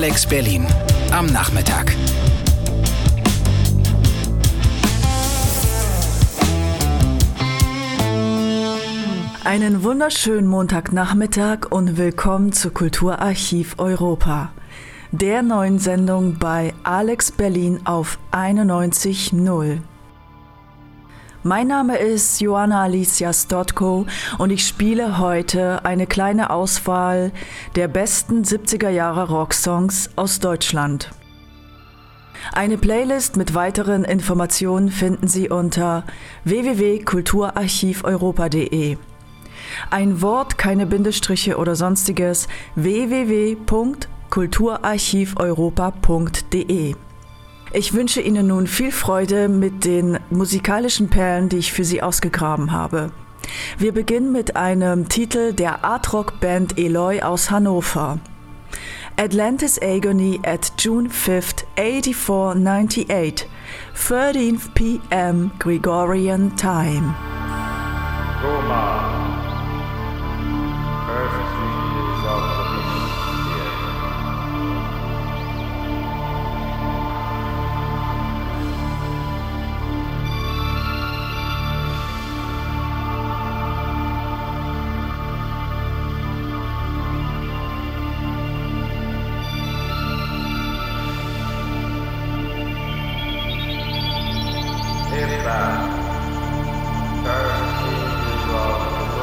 Alex Berlin am Nachmittag. Einen wunderschönen Montagnachmittag und willkommen zu Kulturarchiv Europa, der neuen Sendung bei Alex Berlin auf 91.0. Mein Name ist Joanna Alicia Stotko und ich spiele heute eine kleine Auswahl der besten 70er-Jahre-Rocksongs aus Deutschland. Eine Playlist mit weiteren Informationen finden Sie unter www.kulturarchiveuropa.de. Ein Wort, keine Bindestriche oder sonstiges, www.kulturarchiveuropa.de. Ich wünsche Ihnen nun viel Freude mit den musikalischen Perlen, die ich für Sie ausgegraben habe. Wir beginnen mit einem Titel der Art-Rock-Band Eloy aus Hannover. Atlantis Agony at June 5th, 8498, 13 p.m. Gregorian Time. Roma. If that first is all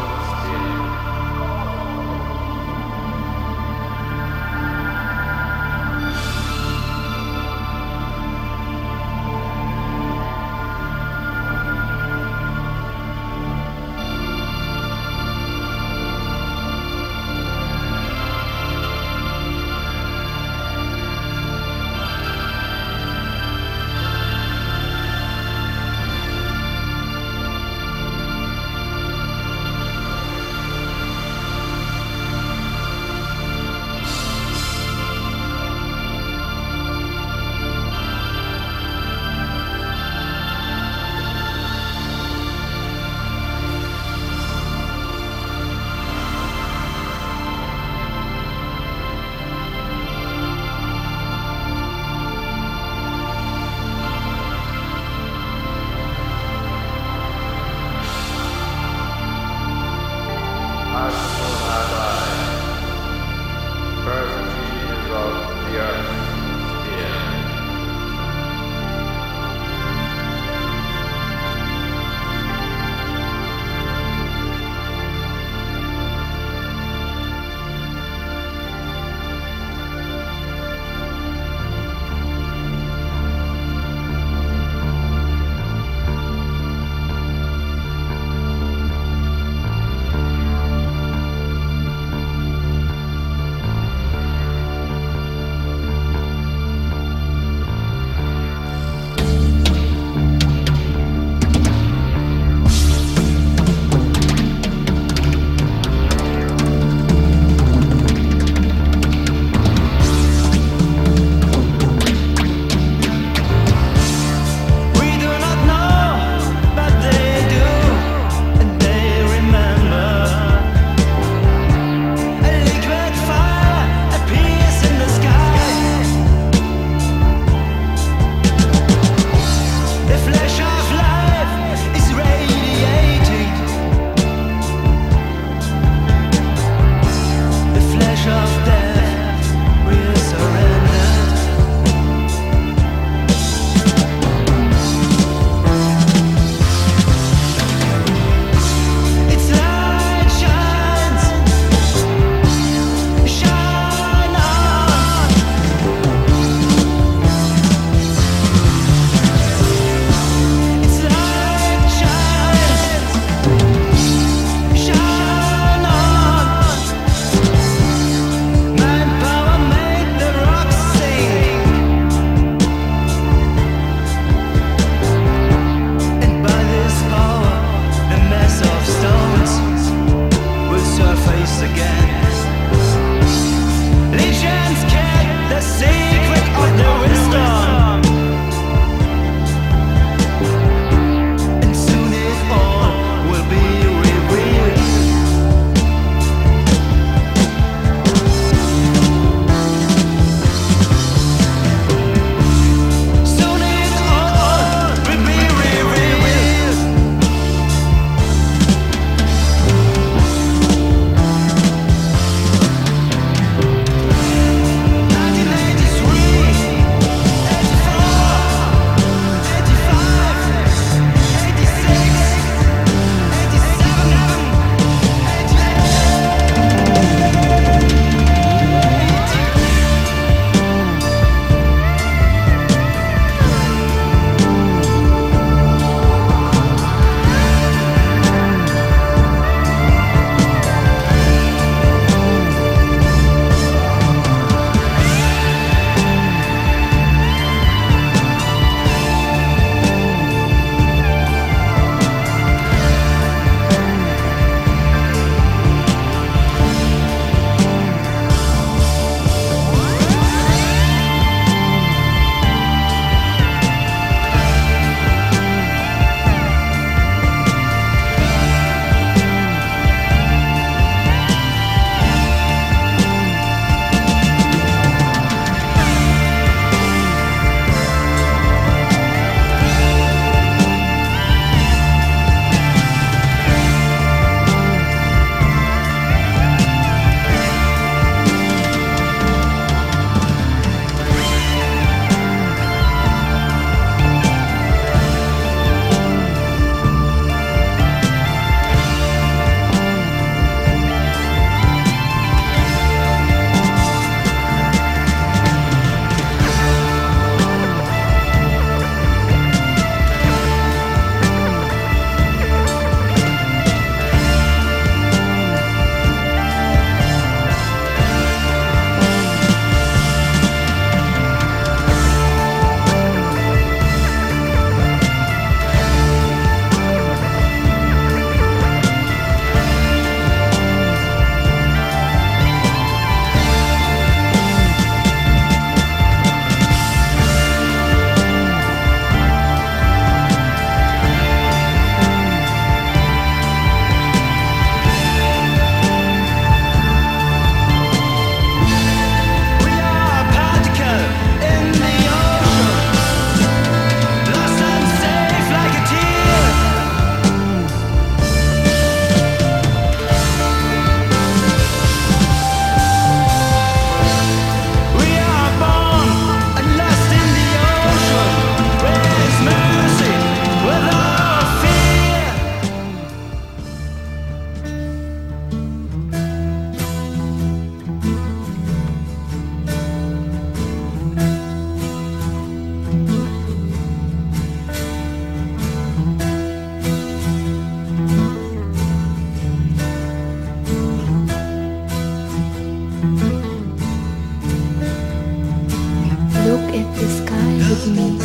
Look at the sky with me.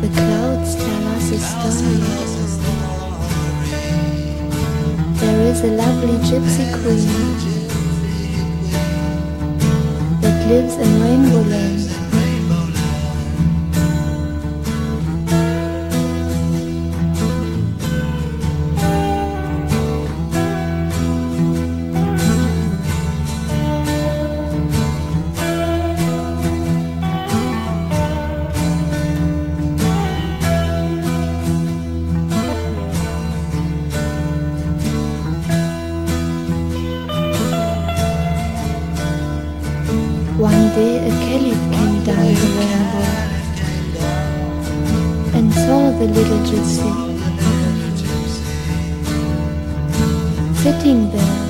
The clouds tell us a story. There is a lovely gypsy queen that lives in Rainbow Land. One day a caliph came down the rainbow and saw the little gypsy sitting there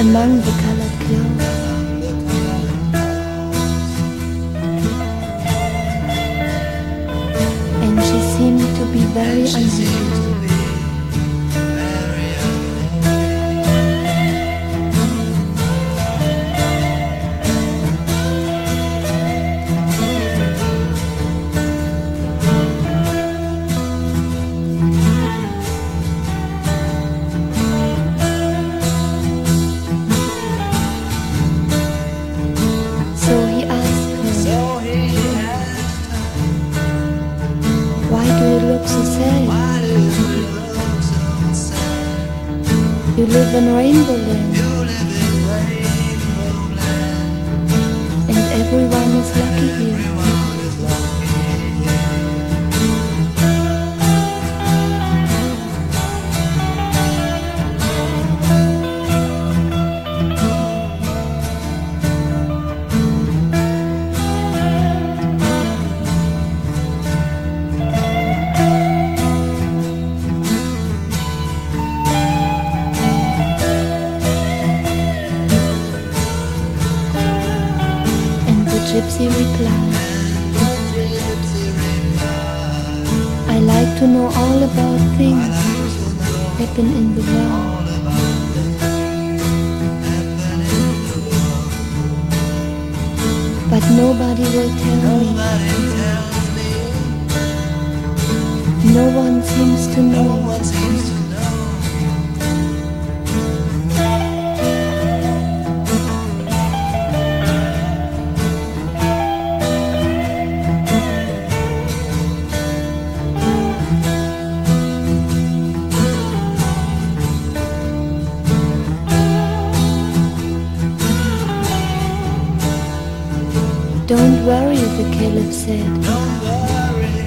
among the colored clouds. And she seemed to be very unhappy. You live in Rainbow Land, and everyone is lucky here. Gypsy replied, I like to know all about things that happen in the world. But nobody will tell me. No one seems to know. Don't worry, the caliph said. Don't worry.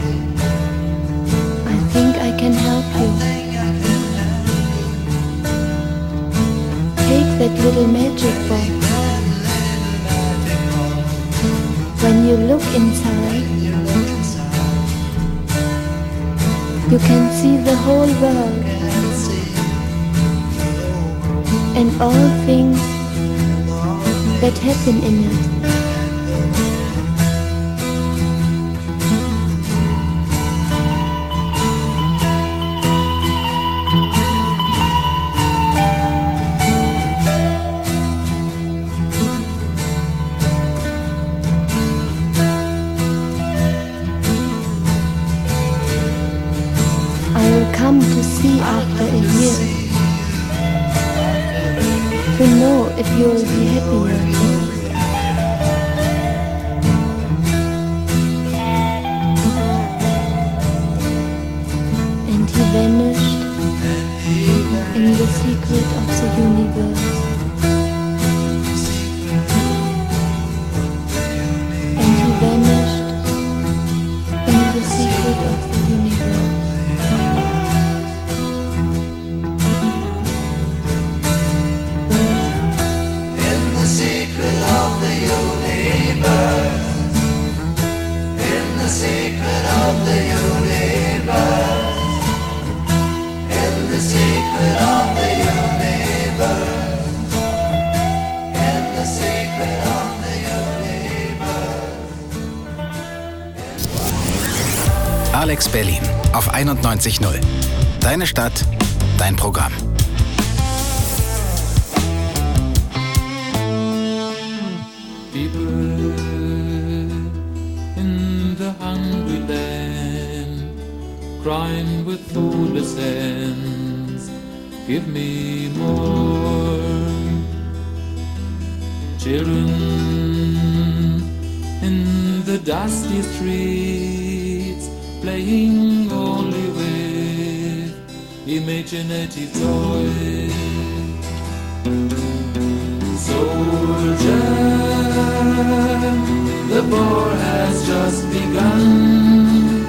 I think I can help you. Take that little magic box. When you look inside, you can see the whole world and all things that happen in it. To see after a year, to know if you will be happy or not. And he vanished in the secret of the universe. And he vanished in the secret of the universe. Alex Berlin auf 91.0. Deine Stadt, dein Programm. Give me more children in the dusty streets, playing only with imaginative toys. Soldier, the war has just begun.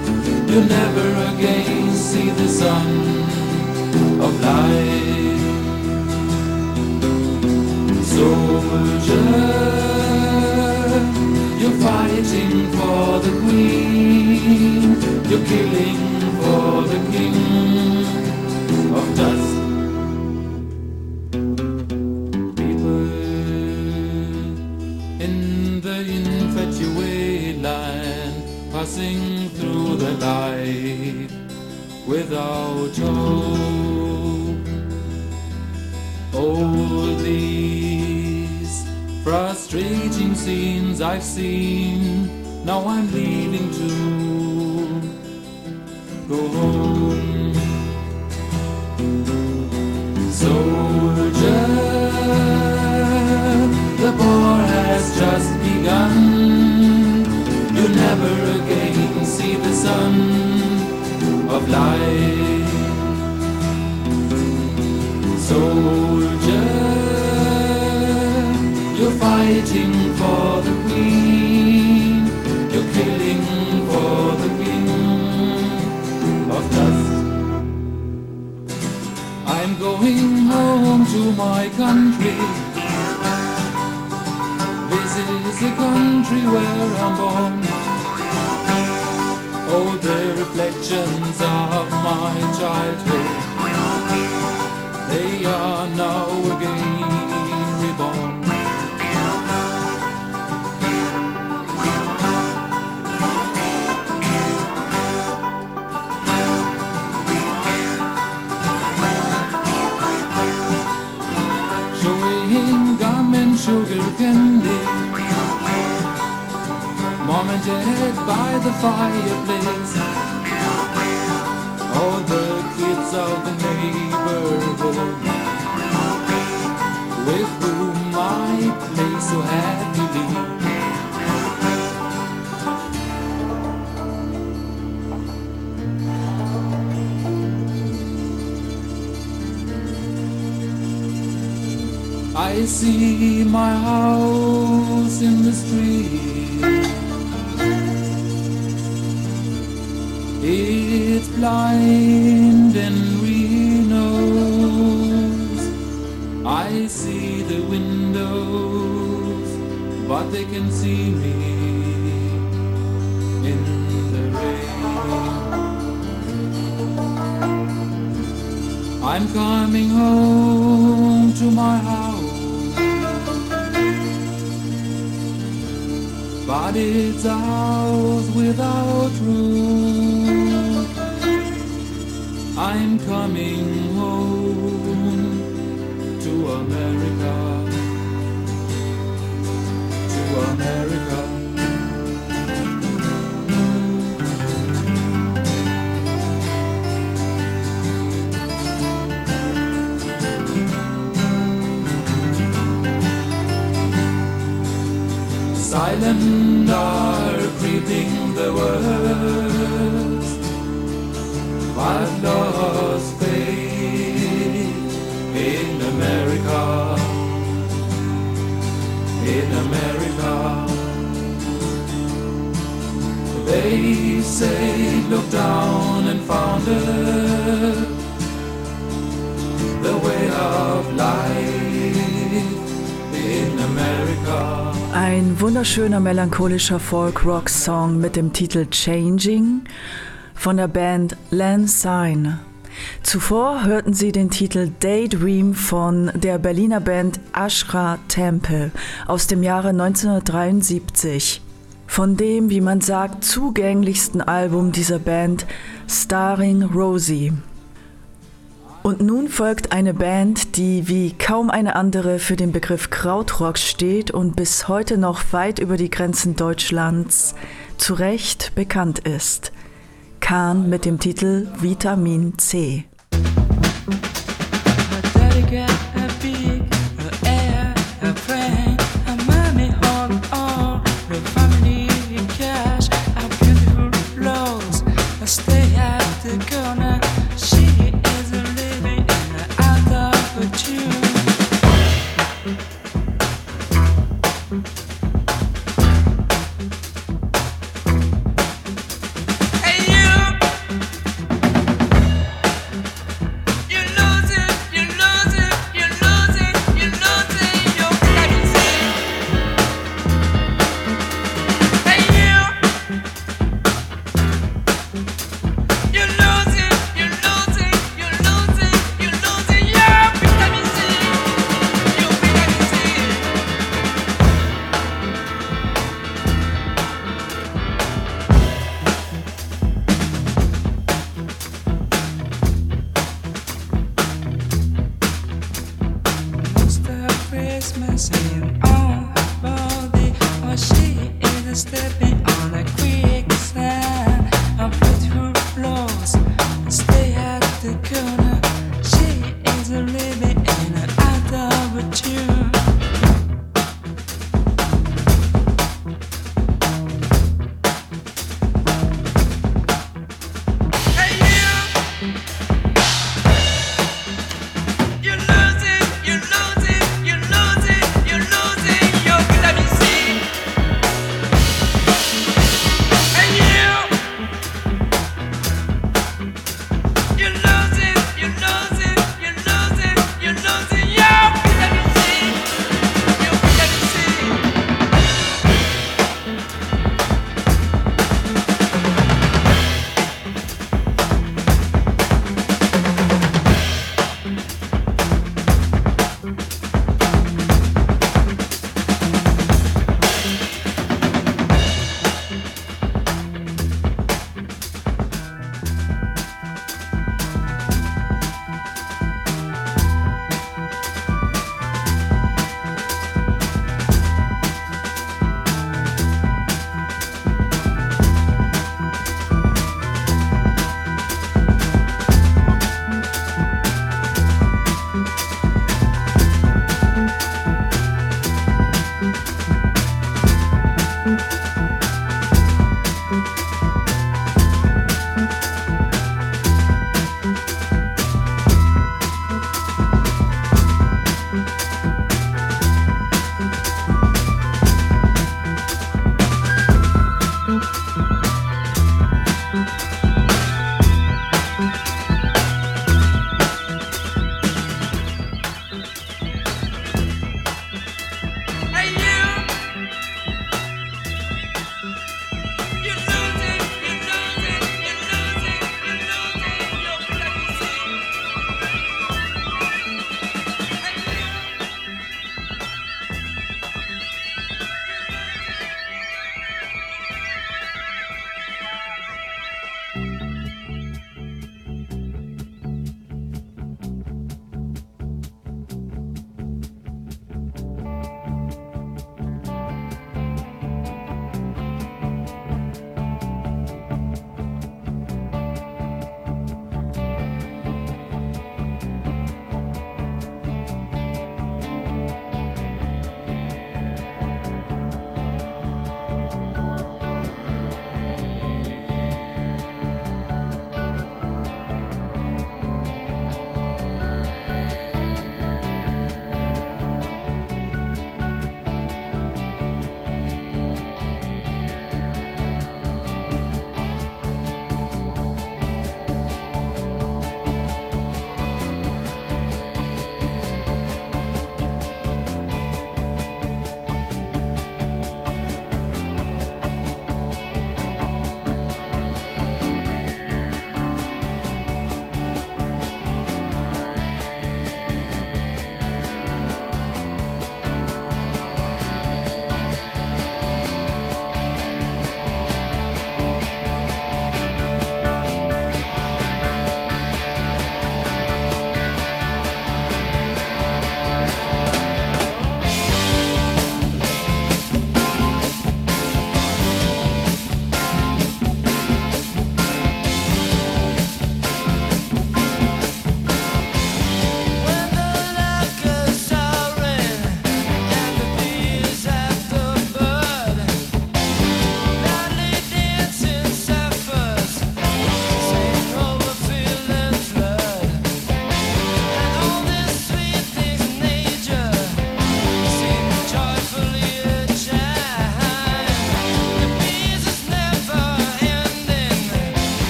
You'll never again see the sun of life. Soldier, you're fighting for the queen, you're killing for the king of dust. People in the infatuated line, passing through the light without hope. All these frustrating scenes I've seen, now I'm leaving to go home. Soldier, the war has just begun. You'll never again see the sun of life. Soldier, you're fighting for the queen, you're killing for the king of dust. I'm going home to my country. This is the country where I'm born. Oh, the reflections of my childhood, they are now again reborn. Chewing gum and sugar candy, mom and dad by the fireplace. All the kids of the neighborhood, with whom I play so happily. I see my house in the street. It's blind and reno's. I see the windows, but they can see me in the rain. I'm coming home to my house, but it's a house without room. I'm coming home to America, to America. Silent are creeping the world. I've lost faith in America, in America. They say, look down and foundered the way of life in America. Ein wunderschöner melancholischer Folk-Rock-Song mit dem Titel Changing von der Band Lansine. Zuvor hörten Sie den Titel Daydream von der Berliner Band Ashra Tempel aus dem Jahre 1973. Von dem, wie man sagt, zugänglichsten Album dieser Band, Starring Rosie. Und nun folgt eine Band, die wie kaum eine andere für den Begriff Krautrock steht und bis heute noch weit über die Grenzen Deutschlands zu Recht bekannt ist. Can mit dem Titel Vitamin C.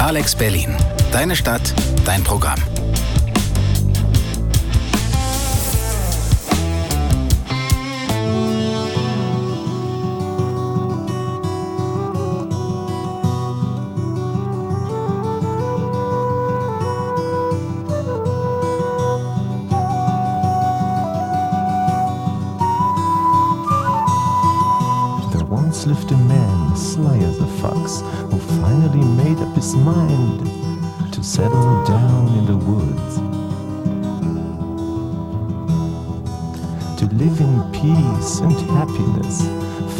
Alex Berlin. Deine Stadt, dein Programm. There once lived a man, sly as a fox, who finally made up his mind to settle down in the woods, to live in peace and happiness,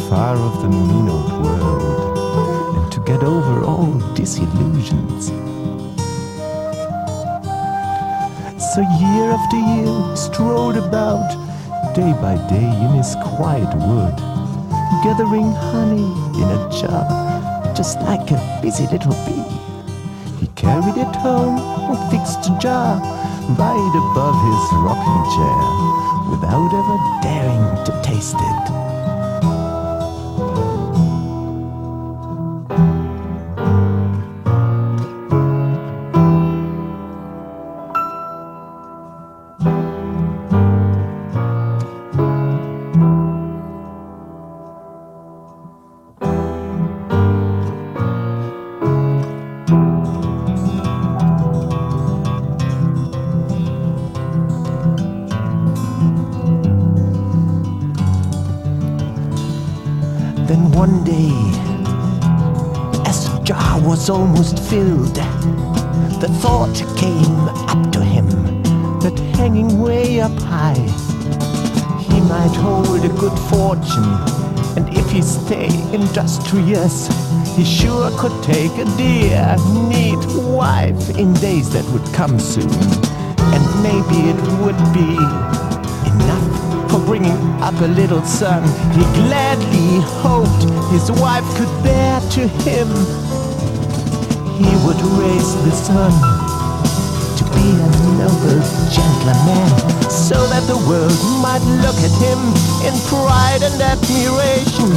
far off the mean old world, and to get over all disillusions. So year after year he strode about, day by day in his quiet wood, gathering honey in a jar, just like a busy little bee. He carried it home and fixed the jar right above his rocking chair, without ever daring to taste it. Almost filled, the thought came up to him that hanging way up high, he might hold a good fortune, and if he stay industrious, he sure could take a dear, neat wife in days that would come soon, and maybe it would be enough for bringing up a little son. He gladly hoped his wife could bear to him. He would raise the sun to be a noble gentleman. the world might look at him in pride and admiration.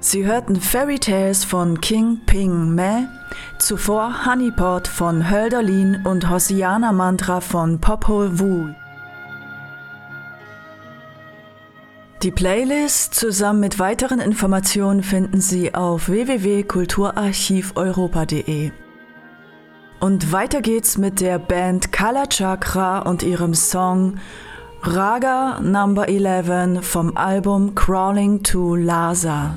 Sie hörten Fairy Tales von King Ping Meh, zuvor Honeypot von Hölderlin und Hosiana Mantra von Popol Vuh. Die Playlist zusammen mit weiteren Informationen finden Sie auf www.kulturarchiveuropa.de. Und weiter geht's mit der Band Kalachakra und ihrem Song Raga No. 11 vom Album Crawling to Lhasa.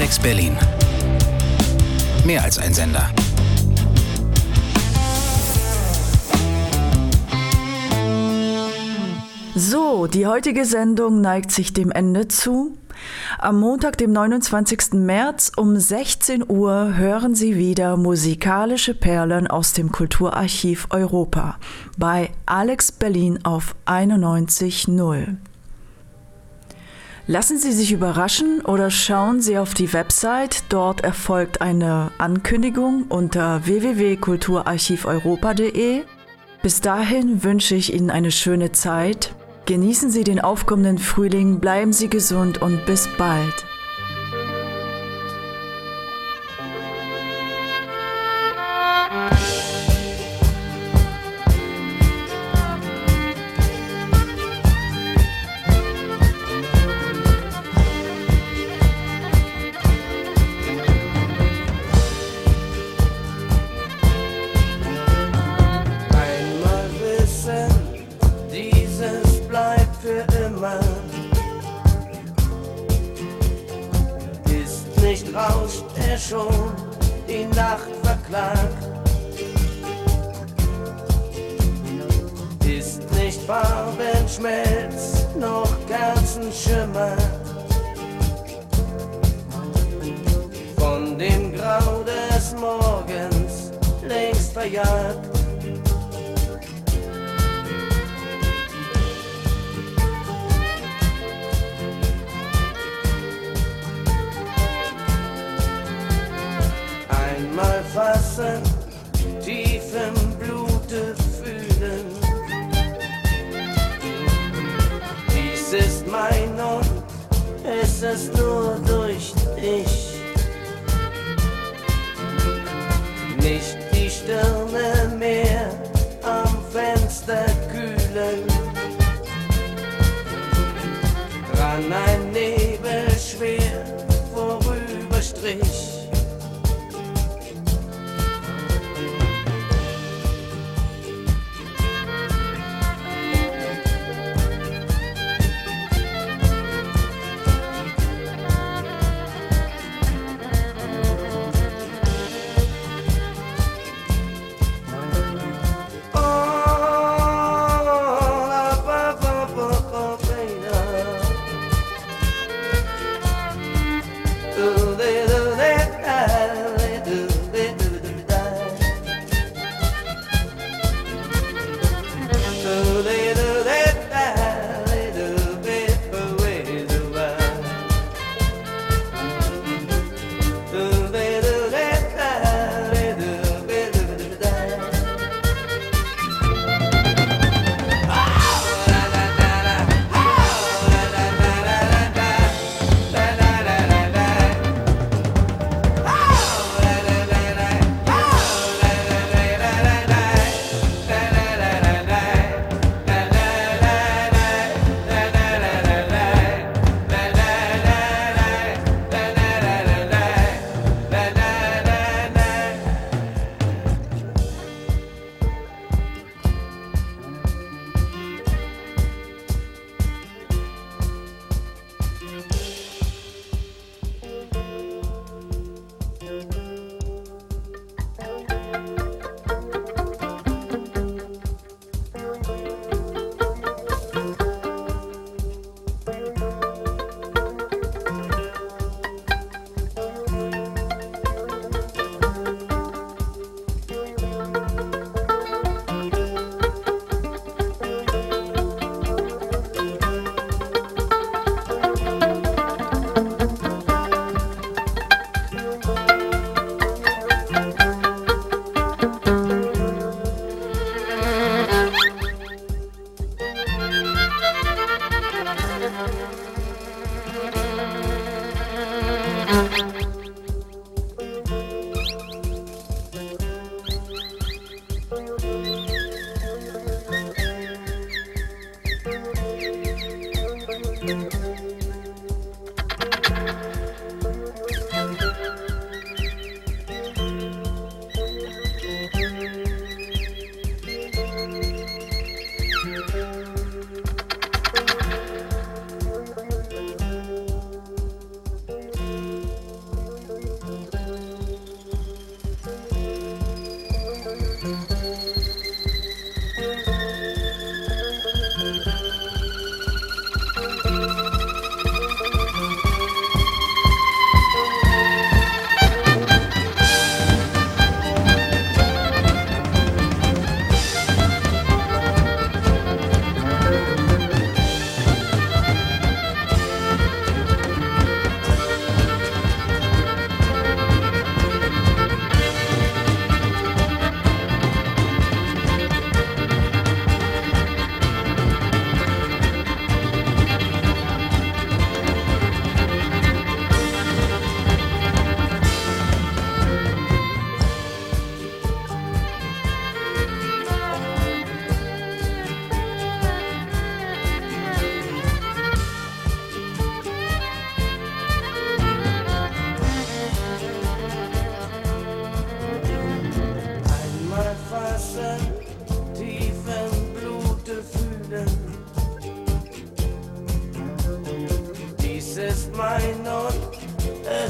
Alex Berlin. Mehr als ein Sender. So, die heutige Sendung neigt sich dem Ende zu. Am Montag, dem 29. März um 16 Uhr hören Sie wieder musikalische Perlen aus dem Kulturarchiv Europa bei Alex Berlin auf 91.0. Lassen Sie sich überraschen oder schauen Sie auf die Website. Dort erfolgt eine Ankündigung unter www.kulturarchiveuropa.de. Bis dahin wünsche ich Ihnen eine schöne Zeit. Genießen Sie den aufkommenden Frühling, bleiben Sie gesund und bis bald.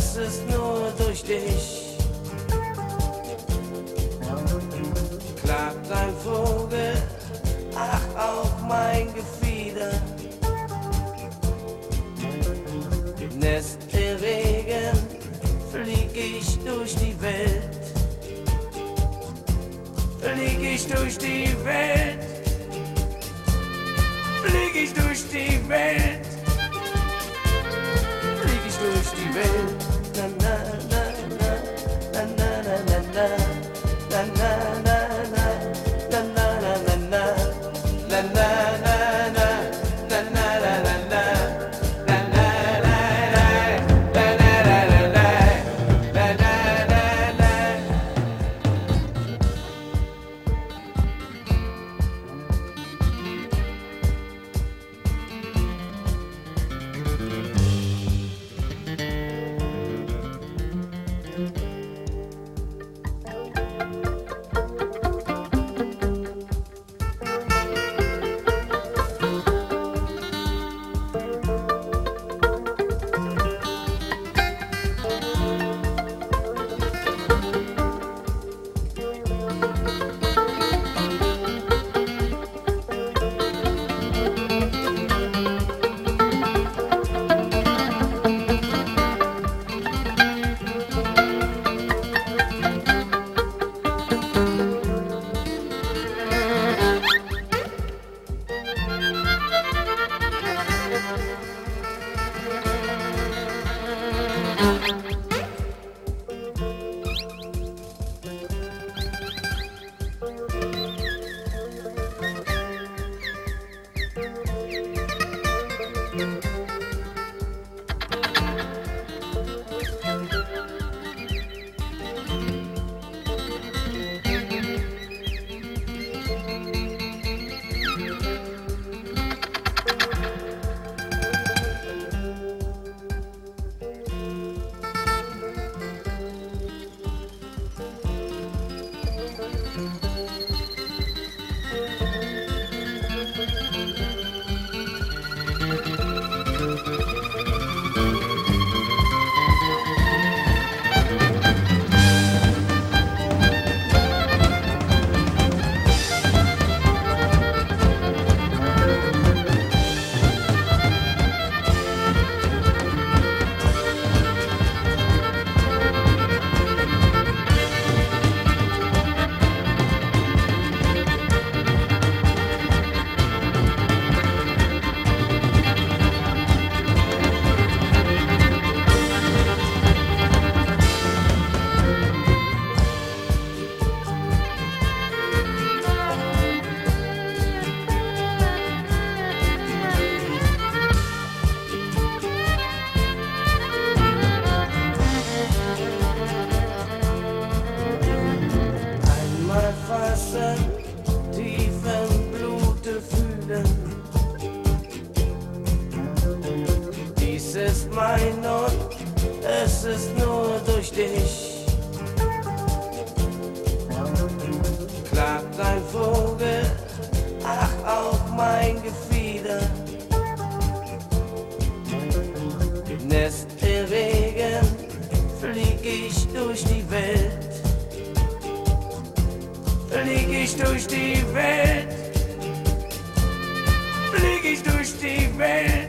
es ist nur durch dich. Klagt ein Vogel, ach auch mein Gefieder. Nest der Regen, flieg ich durch die Welt. Flieg ich durch die Welt. Flieg ich durch die Welt. Flieg ich durch die Welt. Na na na na na na na na na na na na na na na na na na na na. Durch die Welt, flieg ich durch die Welt.